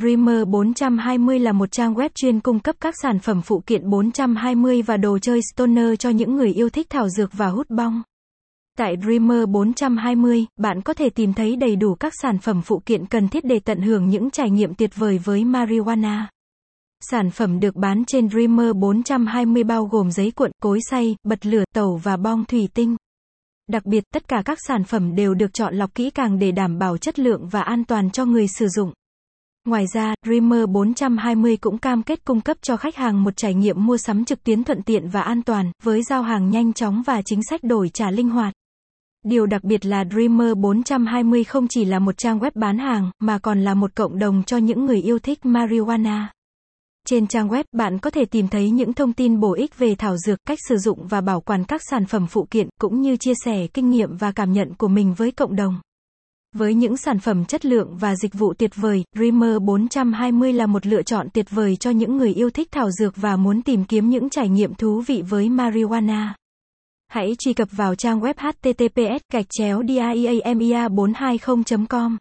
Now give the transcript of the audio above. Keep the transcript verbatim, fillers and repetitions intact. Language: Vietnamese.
dreamer bốn hai mươi là một trang web chuyên cung cấp các sản phẩm phụ kiện bốn hai mươi và đồ chơi stoner cho những người yêu thích thảo dược và hút bong. Tại dreamer bốn hai mươi, bạn có thể tìm thấy đầy đủ các sản phẩm phụ kiện cần thiết để tận hưởng những trải nghiệm tuyệt vời với marijuana. Sản phẩm được bán trên dreamer bốn hai mươi bao gồm giấy cuộn, cối xay, bật lửa, tẩu và bong thủy tinh. Đặc biệt, tất cả các sản phẩm đều được chọn lọc kỹ càng để đảm bảo chất lượng và an toàn cho người sử dụng. Ngoài ra, dreamer bốn hai mươi cũng cam kết cung cấp cho khách hàng một trải nghiệm mua sắm trực tuyến thuận tiện và an toàn, với giao hàng nhanh chóng và chính sách đổi trả linh hoạt. Điều đặc biệt là dreamer bốn hai mươi không chỉ là một trang web bán hàng, mà còn là một cộng đồng cho những người yêu thích marijuana. Trên trang web, bạn có thể tìm thấy những thông tin bổ ích về thảo dược, cách sử dụng và bảo quản các sản phẩm phụ kiện, cũng như chia sẻ kinh nghiệm và cảm nhận của mình với cộng đồng. Với những sản phẩm chất lượng và dịch vụ tuyệt vời, dreamer bốn hai mươi là một lựa chọn tuyệt vời cho những người yêu thích thảo dược và muốn tìm kiếm những trải nghiệm thú vị với marijuana. Hãy truy cập vào trang web https gạch chéo dreamer bốn hai mươi chấm com.